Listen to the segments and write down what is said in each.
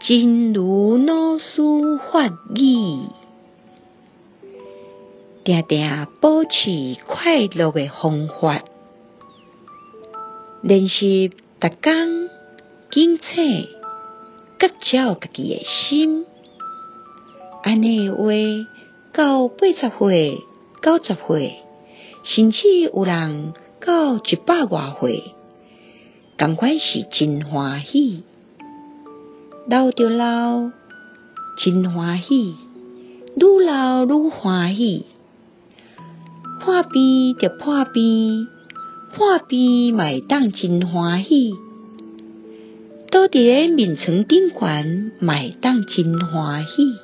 真如老师法语，常常保持快乐的方法，练习每天警醒，觉照自己的心，这样的话，到80岁、90岁，甚至有人到100多岁，同款是真欢喜。老就老，真欢喜；愈老愈欢喜。破病就破病，破病嘛会当真欢喜。倒伫咧眠床顶悬嘛会当真欢喜。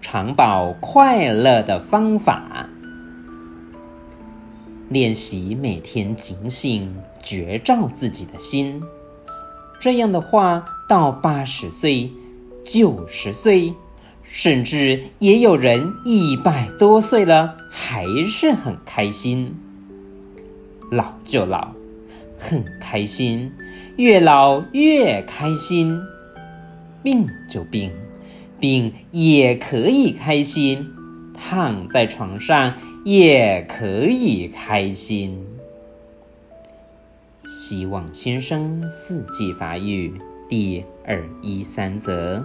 常保快乐的方法，练习每天警醒觉照自己的心。这样的话，到80岁、90岁，甚至也有人100多岁了，还是很开心。老就老，很开心，越老越开心。病就病，病也可以开心，躺在床上也可以开心。希望新生四季法语第213则。